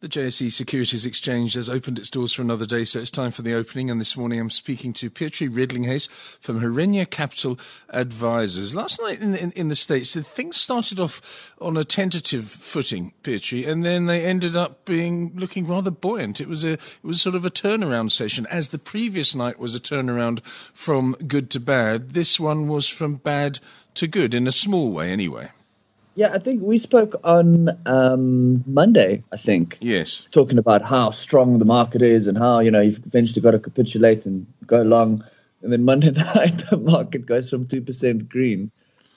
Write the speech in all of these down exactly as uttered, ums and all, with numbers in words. The J S E Securities Exchange has opened its doors for another day, so it's time for the opening. And this morning I'm speaking to Petri Redelinghuys from Herenya Capital Advisors. Last night in, in, in the States, things started off on a tentative footing, Petri, and then they ended up being looking rather buoyant. It was a it was sort of a turnaround session. As the previous night was a turnaround from good to bad, this one was from bad to good, in a small way anyway. Yeah, I think we spoke on um, Monday, I think. Yes. Talking about how strong the market is and how, you know, you've eventually got to capitulate and go long. And then Monday night, the market goes from two percent green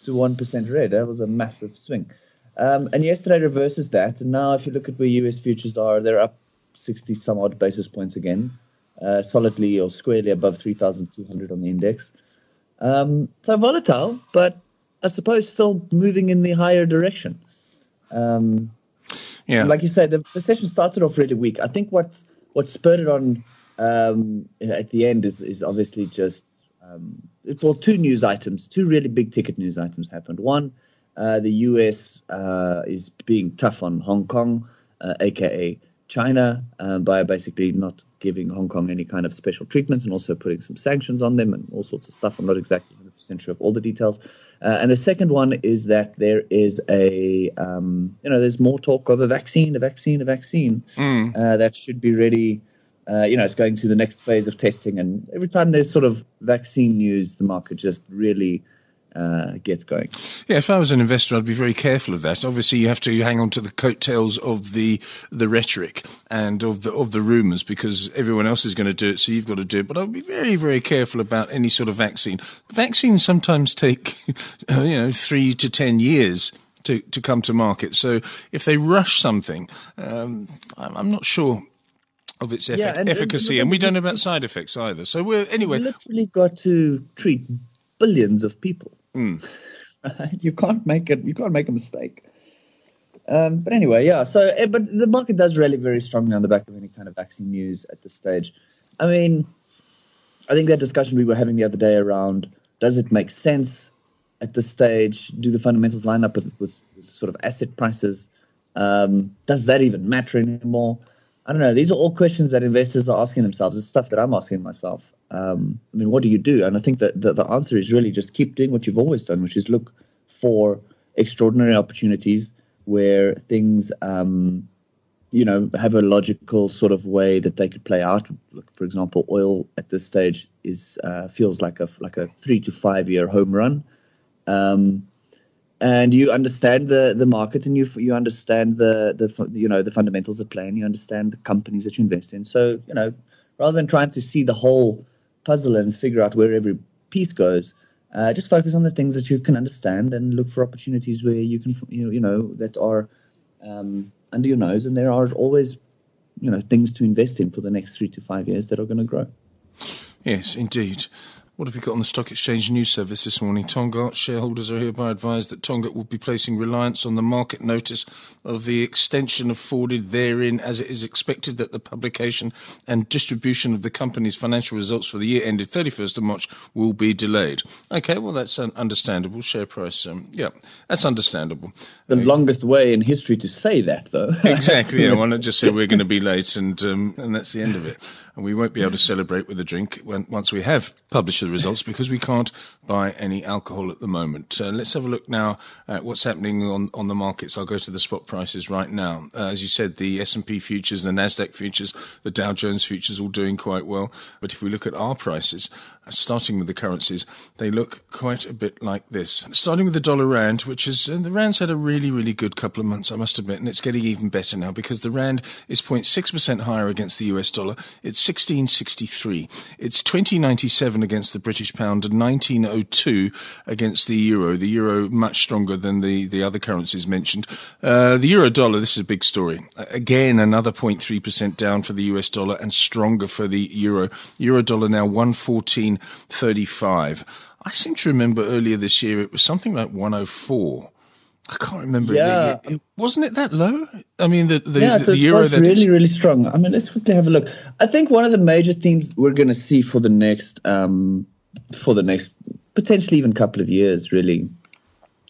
to one percent red. That was a massive swing. Um, and yesterday reverses that. And now if you look at where U S futures are, they're up sixty some odd basis points again, uh, solidly or squarely above three thousand two hundred on the index. Um, so volatile, but I suppose still moving in the higher direction. Um, yeah. Like you said, the, the session started off really weak. I think what, what spurred it on um, at the end is, is obviously just um, – well, two news items, two really big-ticket news items happened. One, uh, the U S uh, is being tough on Hong Kong, uh, a k a China, uh, by basically not giving Hong Kong any kind of special treatment and also putting some sanctions on them and all sorts of stuff. I'm not exactly one hundred percent sure of all the details. Uh, and the second one is that there is a, um, you know, there's more talk of a vaccine, a vaccine, a vaccine mm. uh, that should be ready. Uh, you know, it's going through the next phase of testing. And every time there's sort of vaccine news, the market just really Uh, gets going. Yeah, if I was an investor, I'd be very careful of that. Obviously, you have to hang on to the coattails of the the rhetoric and of the of the rumours because everyone else is going to do it, so you've got to do it. But I'd be very, very careful about any sort of vaccine. Vaccines sometimes take, you know, three to ten years to, to come to market. So if they rush something, um, I'm not sure of its effic- yeah, and efficacy, it, and we don't know about side effects either. So we're anyway. We've literally got to treat billions of people. Mm. You can't make it. You can't make a mistake. Um, but anyway, yeah. So, but the market does rally very strongly on the back of any kind of vaccine news at this stage. I mean, I think that discussion we were having the other day around does it make sense at this stage? Do the fundamentals line up with, with, with sort of asset prices? Um, does that even matter anymore? I don't know. These are all questions that investors are asking themselves. It's stuff that I'm asking myself. Um, I mean, what do you do? And I think that the, the answer is really just keep doing what you've always done, which is look for extraordinary opportunities where things, um, you know, have a logical sort of way that they could play out. Look, for example, oil at this stage is uh, feels like a like a three to five year home run, um, and you understand the, the market and you you understand the the you know the fundamentals at play and you understand the companies that you invest in. So you know, rather than trying to see the whole puzzle and figure out where every piece goes, uh, just focus on the things that you can understand and look for opportunities where you can, you know, you know that are um, under your nose. And there are always, you know, things to invest in for the next three to five years that are going to grow. Yes, indeed. What have we got on the Stock Exchange News Service this morning? Tongat shareholders are hereby advised that Tongat will be placing reliance on the market notice of the extension afforded therein, as it is expected that the publication and distribution of the company's financial results for the year ended thirty-first of March will be delayed. Okay, well, that's understandable. Share price, um, yeah, that's understandable. The uh, longest way in history to say that, though. Exactly, yeah. Why not just say we're going to be late and, um, and that's the end of it. And we won't be able to celebrate with a drink when, once we have published the results because we can't buy any alcohol at the moment. Uh, let's have a look now at what's happening on, on the markets. I'll go to the spot prices right now. Uh, as you said, the S and P futures, the NASDAQ futures, the Dow Jones futures all doing quite well. But if we look at our prices, uh, starting with the currencies, they look quite a bit like this. Starting with the dollar rand, which is, uh, the rand's had a really, really good couple of months, I must admit, and it's getting even better now because the rand is zero point six percent higher against the U S dollar. It's sixteen sixty-three. It's twenty ninety-seven against the British pound and nineteen oh two against the euro. The euro much stronger than the, the other currencies mentioned. Uh, the euro dollar, this is a big story. Again, another zero point three percent down for the U S dollar and stronger for the euro. Euro dollar now one fourteen thirty-five. I seem to remember earlier this year it was something like one oh four. I can't remember. Yeah. It, it, wasn't it that low? I mean, the, the, yeah, the, the euro was that really, is... really strong. I mean, let's quickly have a look. I think one of the major themes we're going to see for the next, um, for the next potentially even couple of years, really,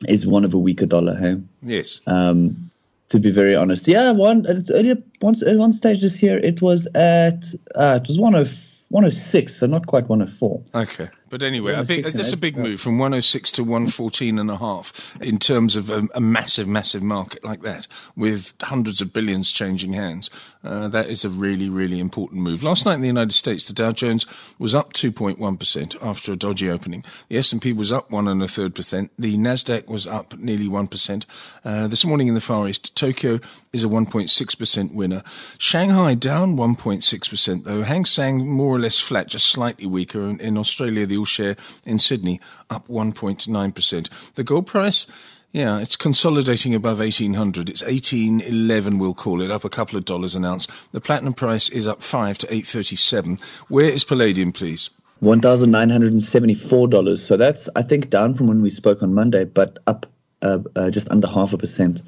is one of a weaker dollar, hey? Yes. Um, to be very honest, yeah. One at earlier once at one stage this year, it was at uh, it was one of one of six, so not quite one of four. Okay. But anyway, a big, that's a big move from one oh six to one fourteen and a half in terms of a, a massive, massive market like that with hundreds of billions changing hands. Uh, that is a really, really important move. Last night in the United States, the Dow Jones was up two point one percent after a dodgy opening. The S and P was up one and a third percent. The NASDAQ was up nearly one percent. Uh, this morning in the Far East, Tokyo is a one point six percent winner. Shanghai down one point six percent, though. Hang Seng more or less flat, just slightly weaker. In, in Australia, the share in Sydney up one point nine percent. The gold price, yeah, it's consolidating above eighteen hundred. It's eighteen eleven, we'll call it, up a couple of dollars an ounce. The platinum price is up five to eight thirty-seven. Where is palladium, please? one thousand nine hundred seventy-four dollars. So that's, I think, down from when we spoke on Monday, but up uh, uh, just under half a percent.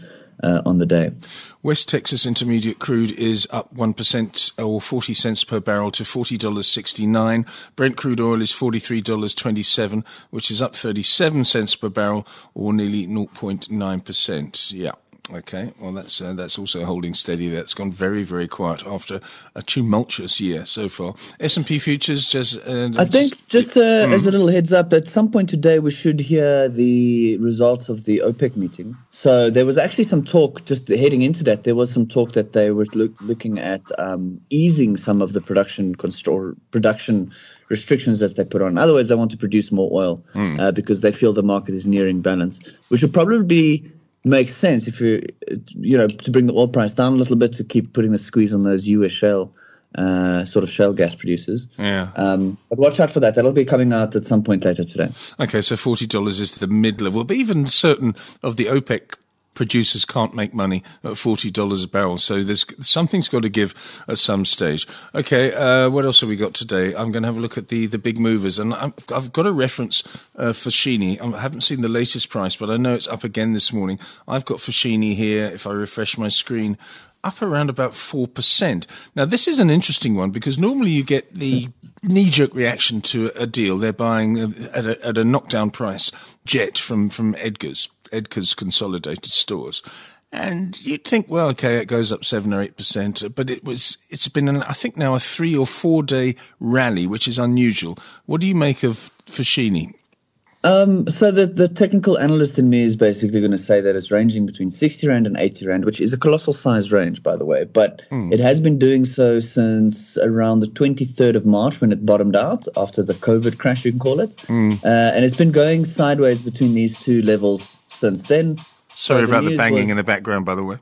Uh, on the day. West Texas Intermediate crude is up one percent or forty cents per barrel to forty dollars sixty-nine. Brent crude oil is forty-three dollars twenty-seven, which is up thirty-seven cents per barrel or nearly zero point nine percent. Yeah. Okay, well, that's uh, that's also holding steady. That's gone very, very quiet after a tumultuous year so far. S and P futures just... Uh, I think just uh, mm. as a little heads up, at some point today we should hear the results of the OPEC meeting. So there was actually some talk, just heading into that, there was some talk that they were look, looking at um, easing some of the production constro- production restrictions that they put on. Otherwise, they want to produce more oil mm. uh, because they feel the market is nearing balance, which would probably be... Makes sense if you, you know, to bring the oil price down a little bit to keep putting the squeeze on those U S shale, uh, sort of shale gas producers. Yeah. Um, but watch out for that. That'll be coming out at some point later today. Okay, so forty dollars is the mid level, but even certain of the OPEC producers can't make money at forty dollars a barrel. So there's something's got to give at some stage. Okay, uh, what else have we got today? I'm going to have a look at the, the big movers. And I'm, I've got a reference uh, for Foschini. I haven't seen the latest price, but I know it's up again this morning. I've got Foschini here, if I refresh my screen, up around about four percent. Now, this is an interesting one because normally you get the knee-jerk reaction to a deal. They're buying at a, at a knockdown price jet from, from Edgar's. Edgar's consolidated stores, and you'd think, well, okay, it goes up seven or eight percent, but it was, it's been, an, I think, now a three or four day rally, which is unusual. What do you make of Foschini? Um, so the the technical analyst in me is basically going to say that it's ranging between sixty rand and eighty rand, which is a colossal size range, by the way. But mm. it has been doing so since around the twenty third of March when it bottomed out after the COVID crash, you can call it, mm. uh, and it's been going sideways between these two levels since then. Sorry so the about the banging was, in the background, by the way.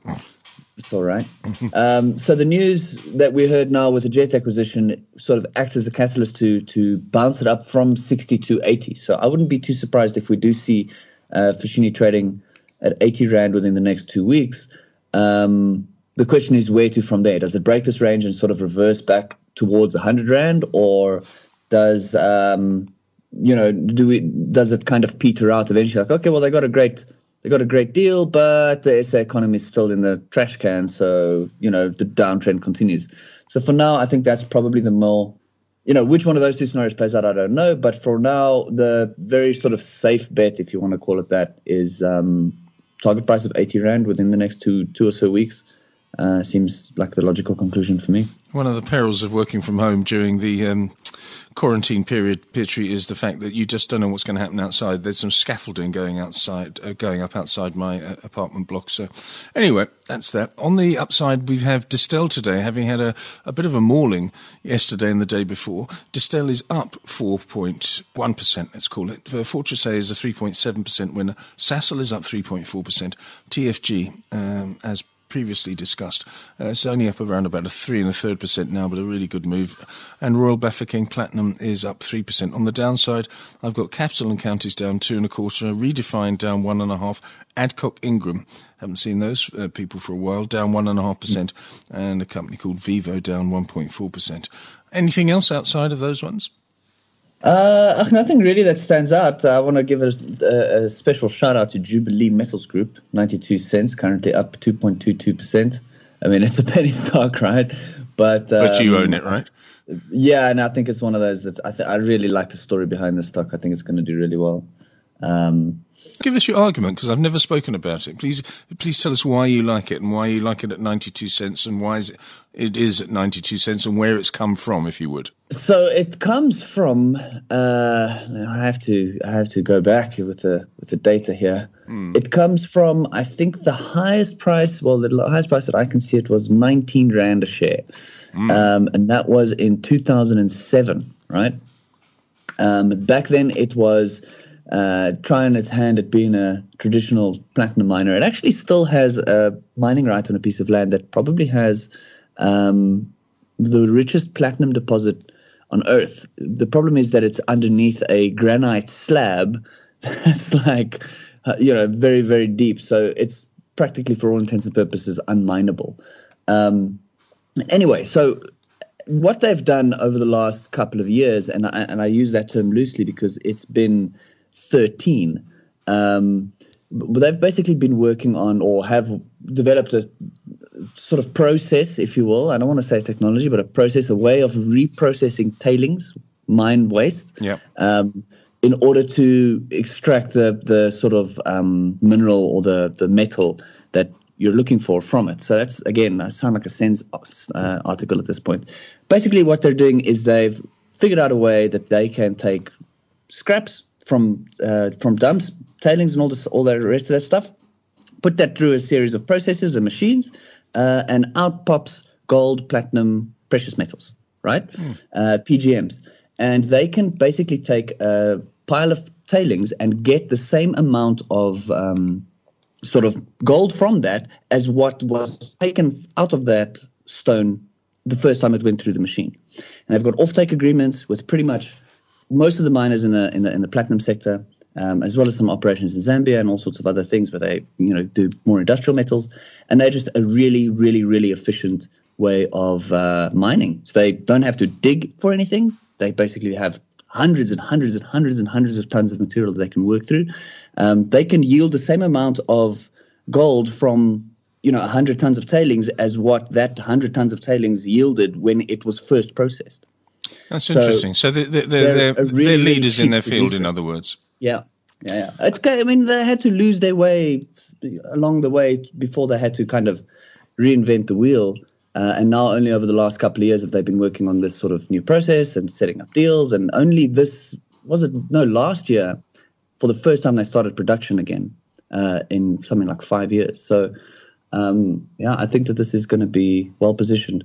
It's all right. um, so the news that we heard now with the Jet acquisition sort of acts as a catalyst to to bounce it up from sixty to eighty. So I wouldn't be too surprised if we do see uh, Foschini trading at eighty rand within the next two weeks. Um, the question is where to from there. Does it break this range and sort of reverse back towards one hundred rand, or does um, you know do we does it kind of peter out eventually? Like, okay, well, they got a great. They got a great deal, but the S A economy is still in the trash can, so, you know, the downtrend continues. So for now, I think that's probably the more, you know, which one of those two scenarios plays out, I don't know. But for now, the very sort of safe bet, if you want to call it that, is um, target price of eighty rand within the next two, two or so weeks. Uh, seems like the logical conclusion for me. One of the perils of working from home during the um, quarantine period, Petri, is the fact that you just don't know what's going to happen outside. There's some scaffolding going outside, uh, going up outside my uh, apartment block. So, anyway, that's that. On the upside, we have Distel today, having had a, a bit of a mauling yesterday and the day before. Distel is up four point one percent, let's call it. Fortress A is a three point seven percent winner. Sassel is up three point four percent. T F G, um, as previously discussed. Uh, it's only up around about a three and a third percent now, but a really good move. And Royal Buffer King Platinum is up three percent. On the downside, I've got Capital and Counties down two and a quarter, Redefined down one and a half, Adcock Ingram. Haven't seen those uh, people for a while, down one and a half percent, and a company called Vivo down one point four percent. Anything else outside of those ones? Uh, nothing really that stands out. I want to give a, a, a special shout out to Jubilee Metals Group, ninety-two cents, currently up two point two two percent. I mean, it's a penny stock, right? But um, but you own it, right? Yeah, and I think it's one of those that I, th- I really like the story behind the stock. I think it's going to do really well. Um, Give us your argument, because I've never spoken about it. Please, please tell us why you like it and why you like it at ninety-two cents and why is it, it is at ninety-two cents and where it's come from, if you would. So it comes from. Uh, I have to. I have to go back with the with the data here. Mm. It comes from. I think the highest price. Well, the highest price that I can see it was nineteen rand a share, mm. um, and that was in two thousand seven. Right. Um, back then, it was. Uh, trying its hand at being a traditional platinum miner. It actually still has a mining right on a piece of land that probably has um, the richest platinum deposit on Earth. The problem is that it's underneath a granite slab that's like, uh, you know, very, very deep. So it's practically, for all intents and purposes, unminable. Um, anyway, so... what they've done over the last couple of years, and I, and I use that term loosely because it's been thirteen, um, they've basically been working on or have developed a sort of process, if you will. I don't want to say technology, but a process, a way of reprocessing tailings, mine waste, yeah. um, in order to extract the, the sort of um, mineral or the, the metal that you're looking for from it. So that's, again, I sound like a sense uh, article at this point. Basically what they're doing is they've figured out a way that they can take scraps from uh, from dumps, tailings and all this, all the rest of that stuff, put that through a series of processes and machines, uh, and out pops gold, platinum, precious metals, right? Mm. Uh, P G Ms. And they can basically take a pile of tailings and get the same amount of um sort of gold from that as what was taken out of that stone the first time it went through the machine. And they've got offtake agreements with pretty much most of the miners in the in the, in the platinum sector, um, as well as some operations in Zambia and all sorts of other things where they, you know, do more industrial metals. And they're just a really, really, really efficient way of uh, mining. So they don't have to dig for anything. They basically have hundreds and hundreds and hundreds and hundreds of tons of material that they can work through. Um, they can yield the same amount of gold from, you know, one hundred tons of tailings as what that one hundred tons of tailings yielded when it was first processed. That's so interesting. So they're, they're, they're, they're really, leaders really in their field, producer. In other words. Yeah. Yeah. yeah. Okay. I mean, they had to lose their way along the way before they had to kind of reinvent the wheel. Uh, and now only over the last couple of years have they been working on this sort of new process and setting up deals. And only this – was it – no, last year – for the first time, they started production again uh, in something like five years. So, um, yeah, I think that this is going to be well positioned.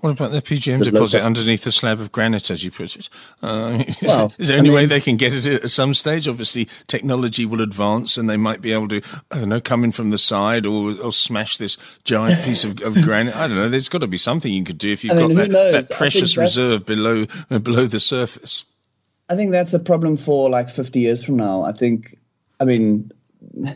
What about the P G M deposit underneath the slab of granite, as you put it? Uh, well, is, is there any I mean, way they can get it at some stage? Obviously, technology will advance, and they might be able to, I don't know, come in from the side or, or smash this giant piece of, of granite. I don't know. There's got to be something you could do if you've I mean, got that, that precious reserve below uh, below the surface. I think that's a problem for like fifty years from now. I think, I mean, well,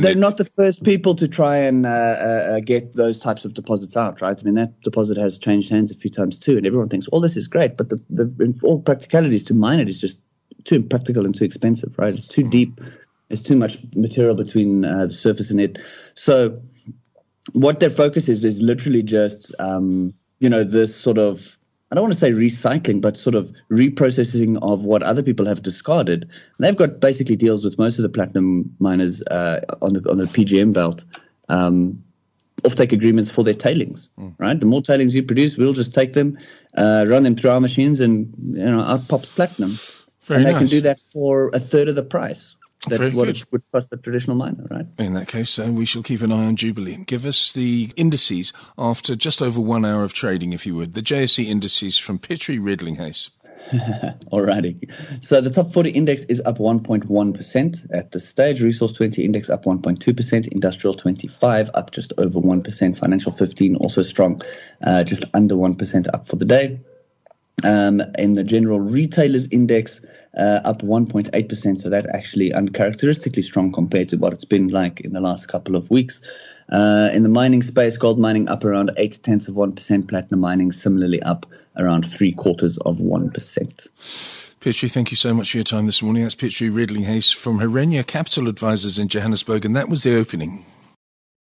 they're it, not the first people to try and uh, uh, get those types of deposits out, right? I mean, that deposit has changed hands a few times too, and everyone thinks, oh, this is great. But the, the in all practicalities, to mine it is just too impractical and too expensive, right? It's too deep. There's too much material between uh, the surface and it. So what their focus is is literally just, um, you know, this sort of, I don't want to say recycling, but sort of reprocessing of what other people have discarded. And they've got basically deals with most of the platinum miners uh, on the on the P G M belt, um, offtake agreements for their tailings. Mm. Right, the more tailings you produce, we'll just take them, uh, run them through our machines, and you know out pops platinum. Very and they nice. Can do that for a third of the price. That's Very what good. It would cost a traditional miner, right? In that case, so we shall keep an eye on Jubilee. Give us the indices after just over one hour of trading, if you would. The J S E indices from Petri Redelinghuys. Alrighty. So the top forty index is up one point one percent at this stage. Resource twenty index up one point two percent. Industrial twenty-five up just over one percent. Financial fifteen also strong, uh, just under one percent up for the day. Um, in the general retailers index, uh, up one point eight percent. So that actually uncharacteristically strong compared to what it's been like in the last couple of weeks. Uh, in the mining space, gold mining up around eight tenths of one percent. Platinum mining similarly up around three quarters of one percent. Petri, thank you so much for your time this morning. That's Petri Redelinghuys from Herenya Capital Advisors in Johannesburg. And that was the opening.